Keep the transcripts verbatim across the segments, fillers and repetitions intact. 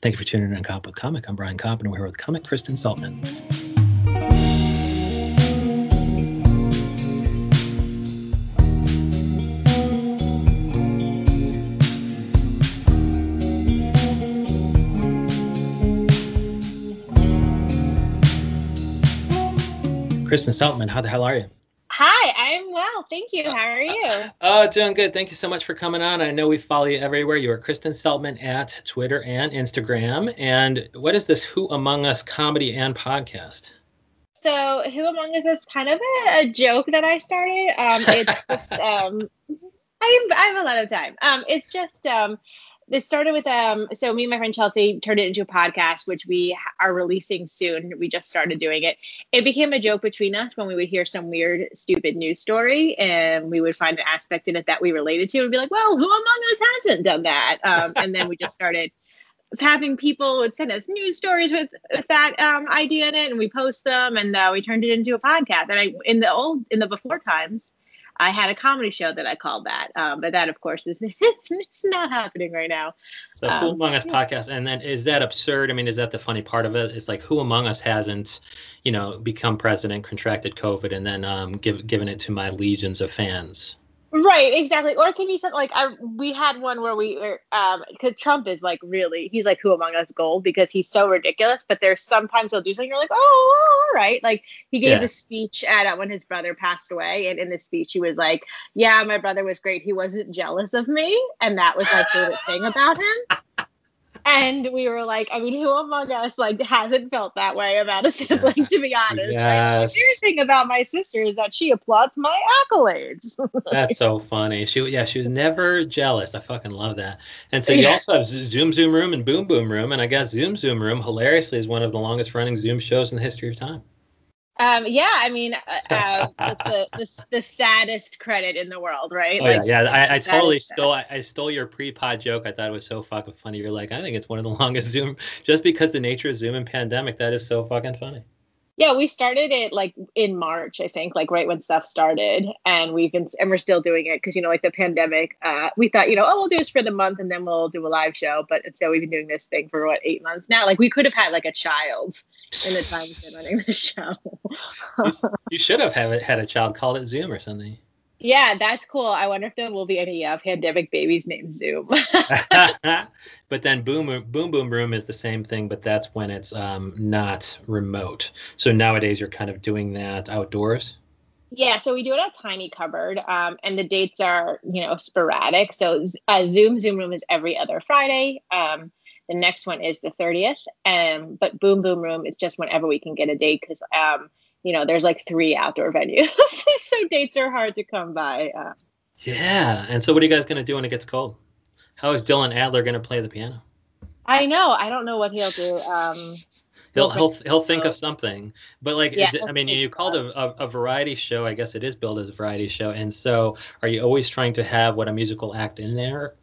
Thank you for tuning in to Cop with Comic. I'm Brian Kopp, and we're here with comic Kristen Saltman. Kristen Saltman, how the hell are you? Hi, I'm well. Thank you. How are you? Oh, doing good. Thank you so much for coming on. I know we follow you everywhere. You are Kristen Saltman at Twitter and Instagram. And what is this Who Among Us comedy and podcast? So Who Among Us is kind of a, a joke that I started. Um, it's just, um, I, I have a lot of time. Um, it's just, um, this started with, um, so me and my friend Chelsea turned it into a podcast, which we are releasing soon. We just started doing it. It became a joke between us when we would hear some weird, stupid news story, and we would find an aspect in it that we related to and be like, well, who among us hasn't done that? Um, and then we just started having people would send us news stories with, with that um, idea in it, and we post them, and uh, we turned it into a podcast. And I, in the old, in the before times, I had a comedy show that I called that, um, but that, of course, is it's not happening right now. So um, Who Among Us podcast, and then is that absurd? I mean, is that the funny part of it? It's like Who Among Us hasn't, you know, become president, contracted COVID, and then um, give, given it to my legions of fans. Right, exactly. Or can you say, like, I, we had one where we were, um, because Trump is, like, really, he's, like, who among us gold because he's so ridiculous, but there's sometimes he'll do something, you're like, oh, all right. Like, he gave yeah. a speech at when his brother passed away, and in the speech he was like, yeah, my brother was great. He wasn't jealous of me, and that was my favorite thing about him. And we were like, I mean, who among us, like, hasn't felt that way about a sibling, yeah. to be honest? Yes. Like, the weird thing about my sister is that she applauds my accolades. That's so funny. She, yeah, she was never jealous. I fucking love that. And so you yeah. also have Zoom Zoom Room and Boom Boom Room. And I guess Zoom Zoom Room, hilariously, is one of the longest running Zoom shows in the history of time. Um, yeah, I mean, uh, uh, the, the the saddest credit in the world, right? Oh, like, yeah, yeah. I, I totally stole I, I stole your pre-pod joke. I thought it was so fucking funny. You're like, I think it's one of the longest Zoom, just because the nature of Zoom and pandemic. That is so fucking funny. Yeah, we started it like in March, I think, like right when stuff started, and we've been and we're still doing it because, you know, like the pandemic. Uh, we thought, you know, oh, we'll do this for the month and then we'll do a live show, but so we've been doing this thing for what eight months now. Like we could have had like a child in the time we've been running the show. you, you should have had a child, called it Zoom or something. Yeah, that's cool. I wonder if there will be any uh, pandemic babies named Zoom. But then Boom Boom Boom Room is the same thing, but that's when it's um, not remote. So nowadays you're kind of doing that outdoors? Yeah, so we do it at Tiny Cupboard, um, and the dates are, you know, sporadic. So uh, Zoom Zoom Room is every other Friday. Um, the next one is the thirtieth. Um, but Boom Boom Room is just whenever we can get a date because um, – you know, there's like three outdoor venues, so dates are hard to come by. Uh, yeah, and so what are you guys going to do when it gets cold? How is Dylan Adler going to play the piano? I know. I don't know what he'll do. Um, he'll he'll, he'll think of something. But like, yeah, it, I mean, you called a, a, a variety show. I guess it is billed as a variety show. And so are you always trying to have what a musical act in there?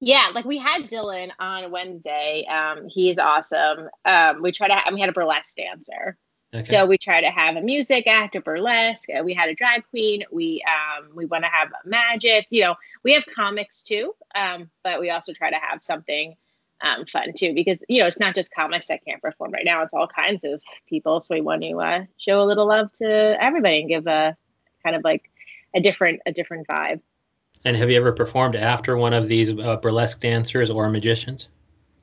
Yeah, like we had Dylan on Wednesday. Um, he's awesome. Um, we tried to. Ha- we had a burlesque dancer. Okay. So we try to have a music act, a burlesque. We had a drag queen. We um we want to have magic. You know, we have comics too, um, but we also try to have something um, fun too because, you know, it's not just comics that can't perform right now. It's all kinds of people. So we want to uh, show a little love to everybody and give a kind of like a different a different vibe. And have you ever performed after one of these uh, burlesque dancers or magicians?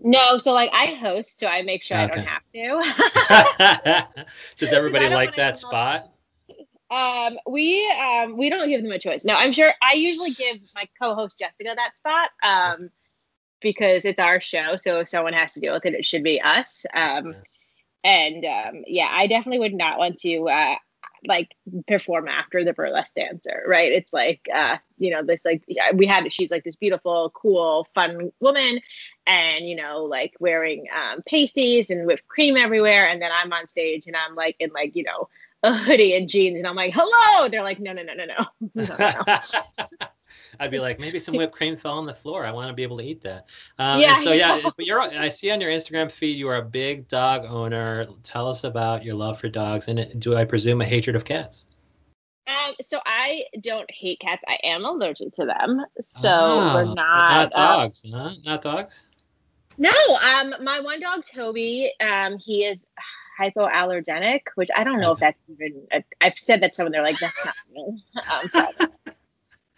No, so like I host, so I make sure okay. I don't have to. Does everybody like that spot? Um, we um, we don't give them a choice. No, I'm sure I usually give my co-host Jessica that spot um, because it's our show. So if someone has to deal with it, it should be us. Um, yeah. And um, yeah, I definitely would not want to uh, like perform after the burlesque dancer, right? It's like uh, you know, this like yeah, we had she's like this beautiful, cool, fun woman. And, you know, like wearing um, pasties and whipped cream everywhere. And then I'm on stage and I'm like in like, you know, a hoodie and jeans. And I'm like, hello. They're like, no, no, no, no, no. no, no. I'd be like, maybe some whipped cream fell on the floor. I want to be able to eat that. Um, yeah, and so, yeah, but you're, I see on your Instagram feed, you are a big dog owner. Tell us about your love for dogs. And do I presume a hatred of cats? Um, so I don't hate cats. I am allergic to them. So oh, we're not. Not dogs. Um, not, not dogs. No, um, my one dog, Toby, um, he is hypoallergenic, which I don't know if that's even, I've said that to someone, they're like, that's not me. Um, so,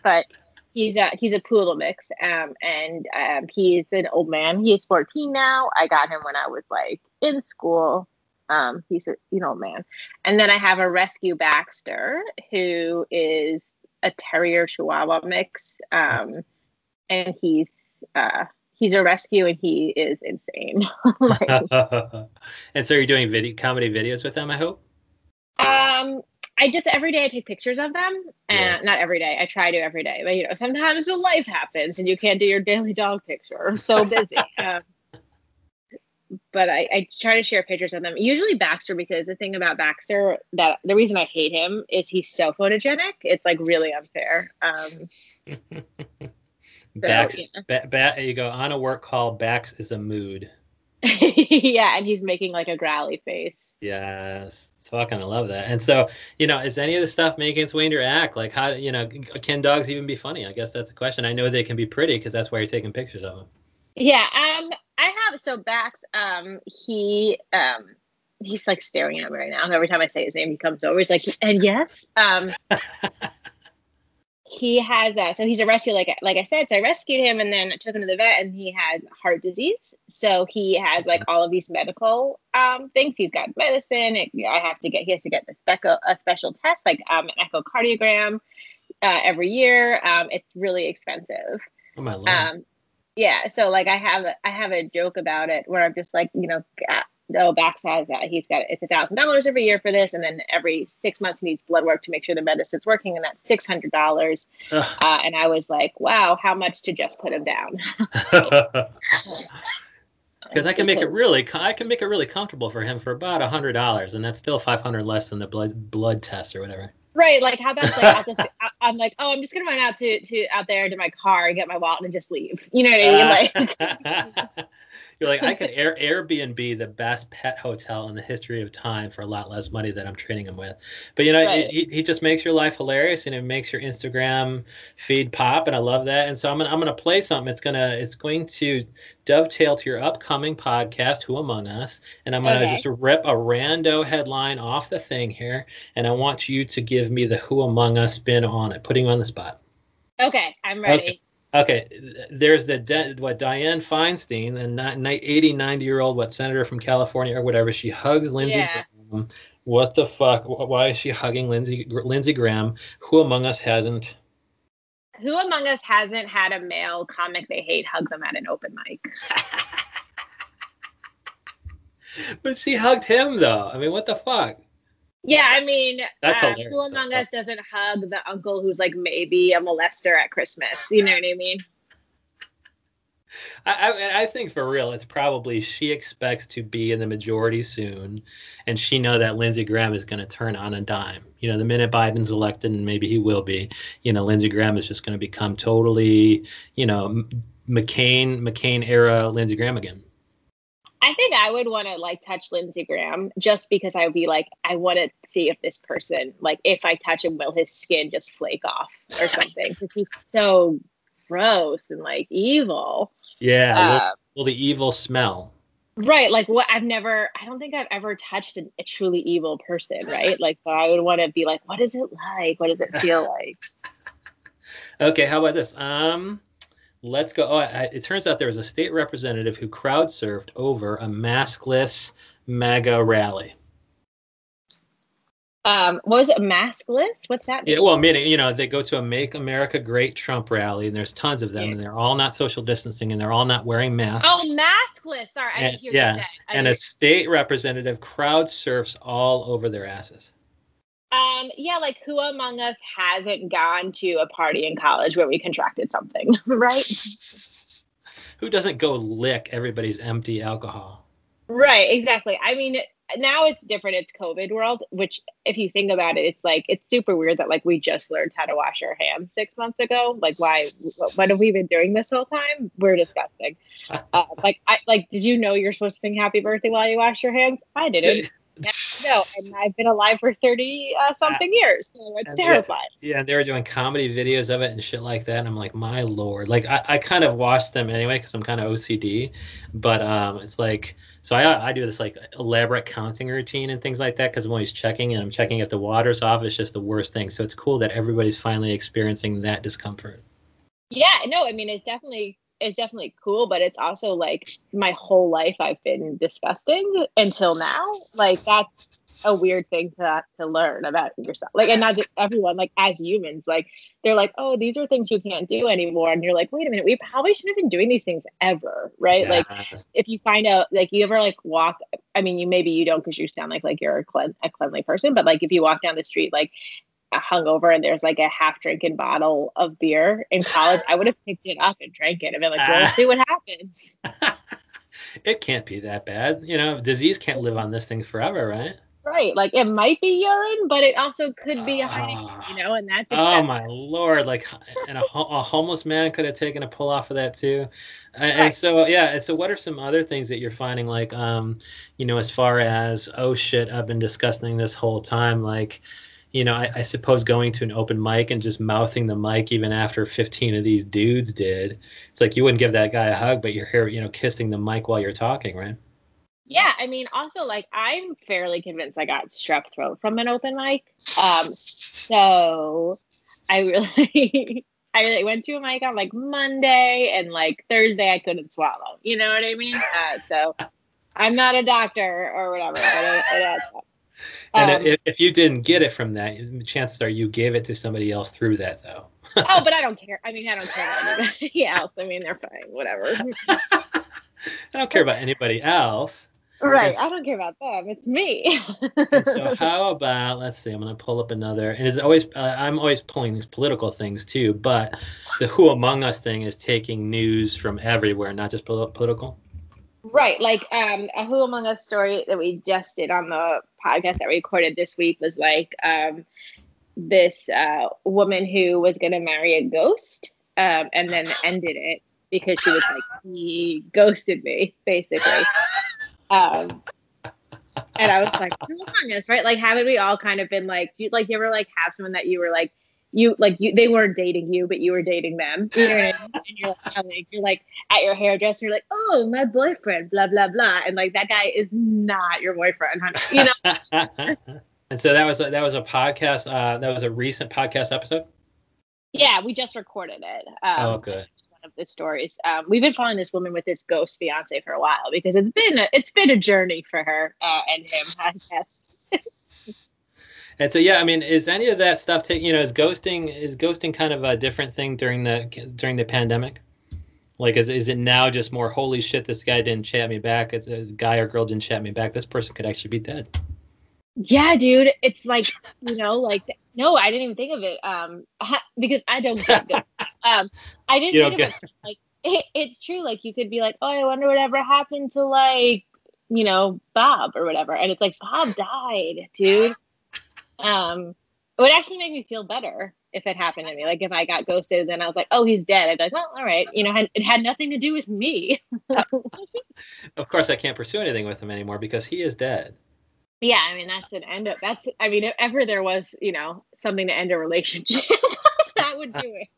but he's a, he's a poodle mix. Um, and, um, he's an old man. He is fourteen now. I got him when I was like in school. Um, he's a, an old man. And then I have a rescue Baxter, who is a terrier Chihuahua mix. Um, and he's, uh, he's a rescue and he is insane. Like, and so you're doing video comedy videos with them, I hope? Um, I just, every day I take pictures of them. And yeah. Not every day. I try to every day. But, you know, sometimes the life happens and you can't do your daily dog picture. I'm so busy. um, but I, I try to share pictures of them. Usually Baxter, because the thing about Baxter, that the reason I hate him is he's so photogenic. It's like really unfair. Um So, Bax, yeah. ba, ba, you go on a work call. Bax is a mood. Yeah, and he's making like a growly face. Yes, fucking, I love that. And so, you know, is any of the stuff making its way into your act? Like, how, you know, can dogs even be funny? I guess that's a question. I know they can be pretty because that's why you're taking pictures of them. Yeah, um, I have so Bax. Um, he um, he's like staring at me right now. Every time I say his name, he comes over. He's like, and yes. Um, He has, uh, so he's a rescue, like like I said, so I rescued him and then took him to the vet, and he has heart disease. So he has, like, all of these medical um, things. He's got medicine. It, I have to get, he has to get a, spec- a special test, like um, an echocardiogram uh, every year. Um, it's really expensive. Oh, my Lord. Um, yeah, so, like, I have, a, I have a joke about it where I'm just like, you know, God, oh, Bax has that. He's got, it's one thousand dollars every year for this. And then every six months he needs blood work to make sure the medicine's working. And that's six hundred dollars. Uh, and I was like, wow, how much to just put him down? Because I can make it really, I can make it really comfortable for him for about one hundred dollars. And that's still five hundred dollars less than the blood blood test or whatever. Right. Like how that's like, I'll just, I'm like, oh, I'm just going to run out to, to out there to my car and get my wallet and just leave. You know what I mean? Like. You're like, I could Air Airbnb the best pet hotel in the history of time for a lot less money that I'm training him with. But, you know, right. he, he just makes your life hilarious, and it makes your Instagram feed pop. And I love that. And so I'm going I'm to play something. It's going to it's going to dovetail to your upcoming podcast, Who Among Us. And I'm going to okay. just rip a rando headline off the thing here. And I want you to give me the Who Among Us spin on it, putting you on the spot. Okay, I'm ready. Okay. Okay, there's the, de- what, Dianne Feinstein, the eighty, ninety-year-old, what, senator from California or whatever, she hugs Lindsey yeah. Graham. What the fuck? Why is she hugging Lindsey Lindsey Graham? Who Among Us hasn't? Who Among Us hasn't had a male comic they hate hug them at an open mic? But she hugged him, though. I mean, what the fuck? Yeah, I mean, That's uh, who among though. us doesn't hug the uncle who's like maybe a molester at Christmas? You know what I mean? I, I I think for real, it's probably she expects to be in the majority soon, and she know that Lindsey Graham is going to turn on a dime. You know, the minute Biden's elected, and maybe he will be, you know, Lindsey Graham is just going to become totally, you know, McCain McCain era Lindsey Graham again. I think I would want to like touch Lindsey Graham just because I would be like, I want to see if this person, like if I touch him, will his skin just flake off or something? Because he's so gross and like evil. Yeah. Um, well, the evil smell. Right. Like what I've never, I don't think I've ever touched an, a truly evil person. Right. Like but I would want to be like, what is it like? What does it feel like? Okay. How about this? Um. Let's go. Oh, I, it turns out there was a state representative who crowd surfed over a maskless MAGA rally. Um, what was it? Maskless? What's that mean? Yeah, well, meaning, you know, they go to a Make America Great Trump rally, and there's tons of them, yeah. and they're all not social distancing, and they're all not wearing masks. Oh, maskless. Sorry, I and, didn't hear yeah, what you said. I and a state representative crowd surfs all over their asses. Um, yeah, like who among us hasn't gone to a party in college where we contracted something, right? Who doesn't go lick everybody's empty alcohol? Right, exactly. I mean, now it's different. It's COVID world, which if you think about it, it's like, it's super weird that like we just learned how to wash our hands six months ago. Like why, what have we been doing this whole time? We're disgusting. Uh, like, I, like, did you know you're supposed to sing happy birthday while you wash your hands? I didn't. No, and I've been alive for thirty something uh, years, so it's terrifying. Yeah, yeah, they were doing comedy videos of it and shit like that, and I'm like, my lord. Like, I, I kind of watched them anyway because I'm kind of O C D, but um, it's like, so I I do this like elaborate counting routine and things like that because I'm always checking, and I'm checking if the water's off. It's just the worst thing. So it's cool that everybody's finally experiencing that discomfort. Yeah, no, I mean, it's definitely it's definitely cool, but it's also like my whole life I've been disgusting until now. Like, that's a weird thing to to learn about yourself. Like, and not just everyone, like as humans, like they're like, oh, these are things you can't do anymore. And you're like, wait a minute, we probably shouldn't have been doing these things ever. Right. Yeah. Like if you find out, like you ever like walk, I mean, you, maybe you don't, cause you sound like, like you're a, clean, a cleanly person, but like if you walk down the street, like hungover, and there's like a half drinking bottle of beer in college, I would have picked it up and drank it and been like, we'll uh, see what happens. It can't be that bad. You know, disease can't live on this thing forever, right? Right. Like it might be urine, but it also could be a honeycomb, you know, and that's acceptable. Oh my lord. Like, and a, a homeless man could have taken a pull off of that too. And, right. and so, yeah. And so what are some other things that you're finding? Like, um, you know, as far as, oh shit, I've been disgusting this whole time. Like, you know, I, I suppose going to an open mic and just mouthing the mic even after fifteen of these dudes did. It's like you wouldn't give that guy a hug, but you're here, you know, kissing the mic while you're talking, right? Yeah, I mean, also, like, I'm fairly convinced I got strep throat from an open mic. Um, so I really, I really went to a mic on, like, Monday, and, like, Thursday I couldn't swallow. You know what I mean? Uh, so I'm not a doctor or whatever, but I, I, I, And um, if, if you didn't get it from that, chances are you gave it to somebody else through that, though. Oh, but I don't care. I mean, I don't care about anybody else. I mean, they're fine. Whatever. I don't care about anybody else. Right. It's, I don't care about them. It's me. And so how about, let's see, I'm going to pull up another. And it's always, uh, I'm always pulling these political things, too. But the Who Among Us thing is taking news from everywhere, not just political. Right. Like um, a Who Among Us story that we just did on the podcast that we recorded this week was like um, this uh, woman who was going to marry a ghost um, and then ended it because she was like, he ghosted me, basically. Um, and I was like, Who Among Us, right? Like, haven't we all kind of been like, you, like you ever like have someone that you were like, You like you they weren't dating you, but you were dating them. You know what I mean? And you're like, you're like at your hairdresser, you're like, oh, my boyfriend, blah, blah, blah. And like that guy is not your boyfriend, honey. You know? And so that was a, that was a podcast, uh, that was a recent podcast episode. Yeah, we just recorded it. Um, oh, good. One of the stories. Um, we've been following this woman with this ghost fiance for a while because it's been a, it's been a journey for her uh, and him, I guess. And so, yeah, I mean, is any of that stuff taking, you know, is ghosting, is ghosting kind of a different thing during the, during the pandemic? Like, is is it now just more, holy shit, this guy didn't chat me back. It's a guy or girl didn't chat me back. This person could actually be dead. Yeah, dude. It's like, you know, like, no, I didn't even think of it. Um, because I don't get this. Um, I didn't you think of it. it. Like, it, it's true. Like, you could be like, oh, I wonder whatever happened to like, you know, Bob or whatever. And it's like, Bob died, dude. Um, it would actually make me feel better if it happened to me. Like if I got ghosted and then I was like, oh, he's dead. I'd be like, oh, all right. You know, had, it had nothing to do with me. Of course, I can't pursue anything with him anymore because he is dead. Yeah. I mean, that's an end up. That's, I mean, if ever there was, you know, something to end a relationship, that would do it.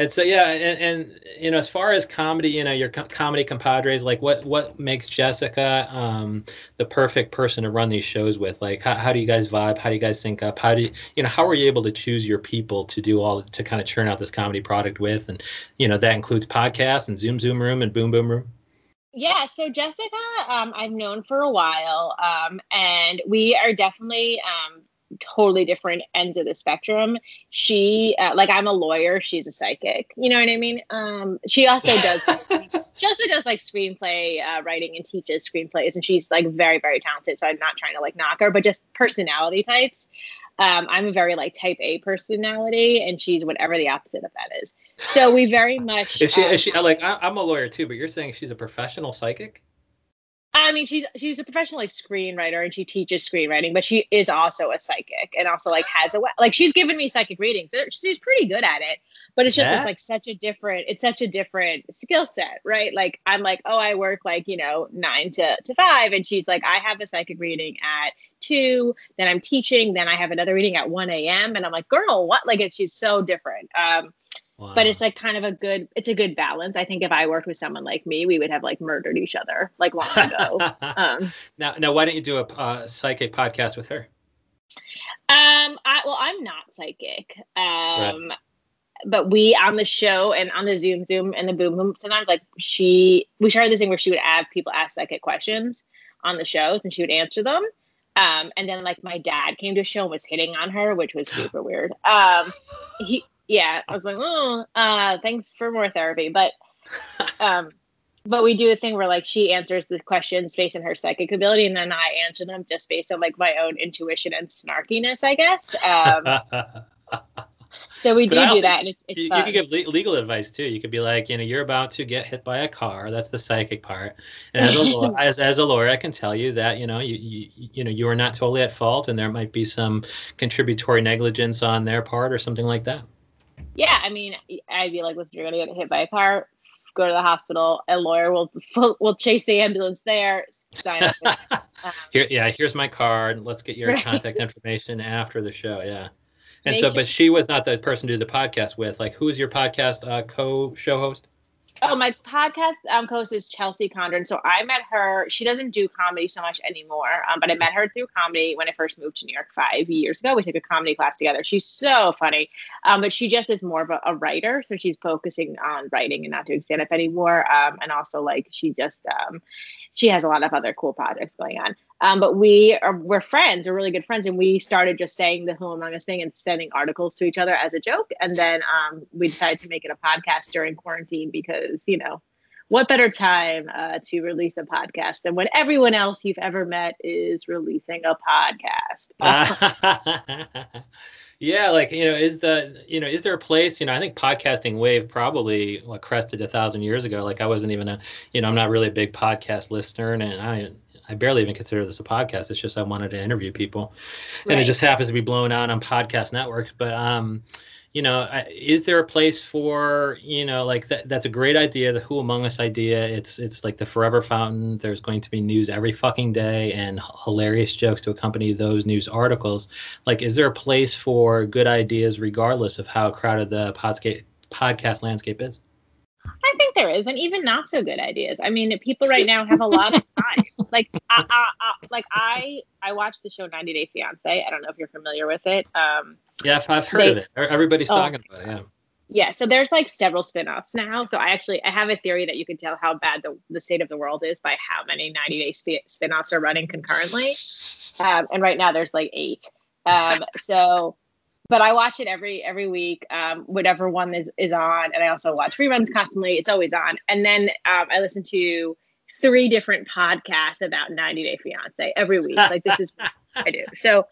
And so, yeah. And, and, you know, as far as comedy, you know, your co- comedy compadres, like what, what makes Jessica um, the perfect person to run these shows with? Like, how, how do you guys vibe? How do you guys sync up? How do you, you know, how were you able to choose your people to do all to kind of churn out this comedy product with? And, you know, that includes podcasts and Zoom Zoom Room and Boom Boom Room. Yeah. So Jessica, um, I've known for a while um, and we are definitely um, totally different ends of the spectrum. She uh, like I'm a lawyer, she's a psychic, you know what I mean? Um she also does she also does like screenplay uh, writing and teaches screenplays, and she's like very very talented, so I'm not trying to like knock her, but just personality types. um I'm a very like type A personality, and she's whatever the opposite of that is, so we very much is she, um, is she like I, I'm a lawyer too, but you're saying she's a professional psychic? I mean, she's she's a professional like screenwriter and she teaches screenwriting, but she is also a psychic and also like has a like she's given me psychic readings. She's pretty good at it, but it's just yeah. it's like such a different it's such a different skill set, right? Like I'm like, oh, I work like you know nine to to five, and she's like, I have a psychic reading at two, then I'm teaching, then I have another reading at one a.m. and I'm like, girl, what? Like it's she's so different. Um, Wow. But it's like kind of a good, it's a good balance. I think if I worked with someone like me, we would have like murdered each other like long ago. um, now, now, why don't you do a uh, psychic podcast with her? Um, I, well, I'm not psychic, um, right. but we on the show and on the Zoom Zoom and the Boom Boom, sometimes like she, we started this thing where she would have people ask psychic questions on the shows and she would answer them. Um, and then like my dad came to a show and was hitting on her, which was super weird. Um, he... Yeah, I was like, oh, uh, thanks for more therapy. But um, but we do a thing where, like, she answers the questions based on her psychic ability, and then I answer them just based on, like, my own intuition and snarkiness, I guess. Um, so we do do also, that, and it's, it's you, fun. You could give le- legal advice, too. You could be like, you know, you're about to get hit by a car. That's the psychic part. And as a, law- as, as a lawyer, I can tell you that, you know, you, you, you know, you are not totally at fault, and there might be some contributory negligence on their part or something like that. Yeah, I mean, I'd be like, listen, you're going to get hit by a car, go to the hospital, a lawyer will will chase the ambulance there, sign up. Um, Here, yeah, here's my card, let's get your right. contact information after the show, yeah. And Make so, sure. but she was not the person to do the podcast with. Like, who's your podcast uh, co-show host? Oh, my podcast um, host is Chelsea Condren. So I met her. She doesn't do comedy so much anymore, um, but I met her through comedy when I first moved to New York five years ago. We took a comedy class together. She's so funny, um, but she just is more of a, a writer. So she's focusing on writing and not doing stand-up anymore. Um, and also, like, she just um, she has a lot of other cool projects going on. Um, but we are, we're friends. We're really good friends. And we started just saying the Who Among Us thing and sending articles to each other as a joke. And then um, we decided to make it a podcast during quarantine because, you know, what better time uh, to release a podcast than when everyone else you've ever met is releasing a podcast. Yeah. Like, you know, is the, you know, is there a place, you know, I think podcasting wave probably what, crested a thousand years ago. Like I wasn't even a, you know, I'm not really a big podcast listener and I I barely even consider this a podcast. It's just I wanted to interview people, and right. it just happens to be blown out on podcast networks. But, um, you know, is there a place for, you know, like that? That's a great idea. The Who Among Us idea. It's it's like the forever fountain. There's going to be news every fucking day and h- hilarious jokes to accompany those news articles. Like, is there a place for good ideas regardless of how crowded the podsca- podcast landscape is? I think there is, and even not so good ideas. I mean, people right now have a lot of time. Like, I, I, I, like I, I watched the show ninety Day Fiancé. I don't know if you're familiar with it. Um, yeah, I've heard they, of it. Everybody's oh, talking about it. Yeah. Yeah. So there's like several spinoffs now. So I actually I have a theory that you can tell how bad the, the state of the world is by how many ninety Day sp- spinoffs are running concurrently. Um, and right now there's like eight. Um, so. But I watch it every every week, um, whatever one is, is on. And I also watch reruns constantly. It's always on. And then um, I listen to three different podcasts about ninety Day Fiancé every week. Like, this is what I do. So,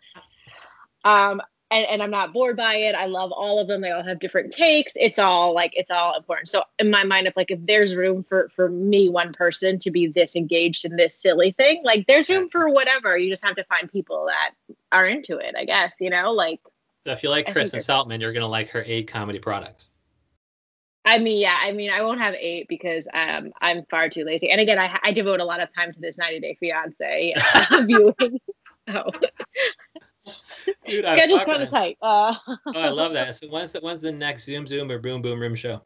um, and, and I'm not bored by it. I love all of them. They all have different takes. It's all, like, it's all important. So in my mind, if, like, if there's room for, for me, one person, to be this engaged in this silly thing, like, there's room for whatever. You just have to find people that are into it, I guess, you know? Like... So if you like Kristen Saltman, you're going to like her eight comedy products. I mean, yeah. I mean, I won't have eight because um, I'm far too lazy. And again, I, I devote a lot of time to this ninety Day Fiancé uh, viewing. So. Dude, schedule's kind of tight. Uh, oh, I love that. So when's the, when's the next Zoom Zoom or Boom Boom Room show?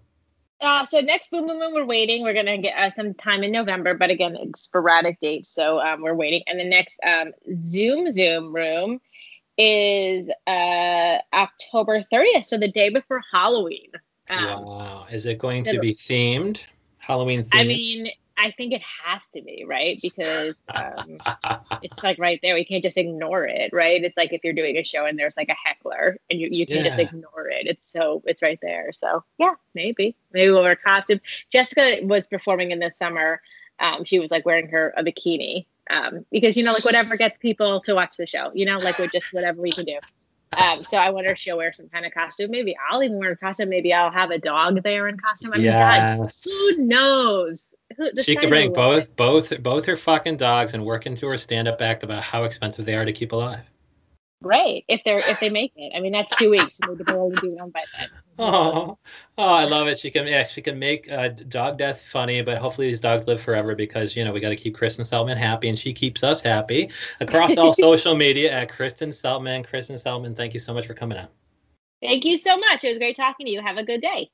Uh, so next Boom Boom Room, we're waiting. We're going to get uh, some time in November, but again, sporadic dates. So um, we're waiting. And the next um, Zoom Zoom Room is uh, October thirtieth, so the day before Halloween. Um, wow. Is it going to be themed? Halloween themed? I mean, I think it has to be, right? Because um, it's like right there. We can't just ignore it, right? It's like if you're doing a show and there's like a heckler and you, you can yeah. just ignore it. It's so, it's right there. So yeah, maybe. Maybe we'll wear a costume. Jessica was performing in the summer. Um, she was like wearing her a bikini. Um, because, you know, like whatever gets people to watch the show, you know, like we're just whatever we can do. Um, so I wonder if she'll wear some kind of costume. Maybe I'll even wear a costume. Maybe I'll have a dog there in costume. I mean, yes. God, who knows? Who, she could bring both it. both both her fucking dogs and work into her stand-up act about how expensive they are to keep alive. Right, if they're if they make it. I mean, that's two weeks. They can only do one by then. Oh, oh, I love it. She can yeah, she can make uh, dog death funny, but hopefully these dogs live forever because, you know, we got to keep Kristen Saltman happy, and she keeps us happy across all social media at Kristen Saltman. Kristen Saltman, thank you so much for coming out. Thank you so much. It was great talking to you. Have a good day.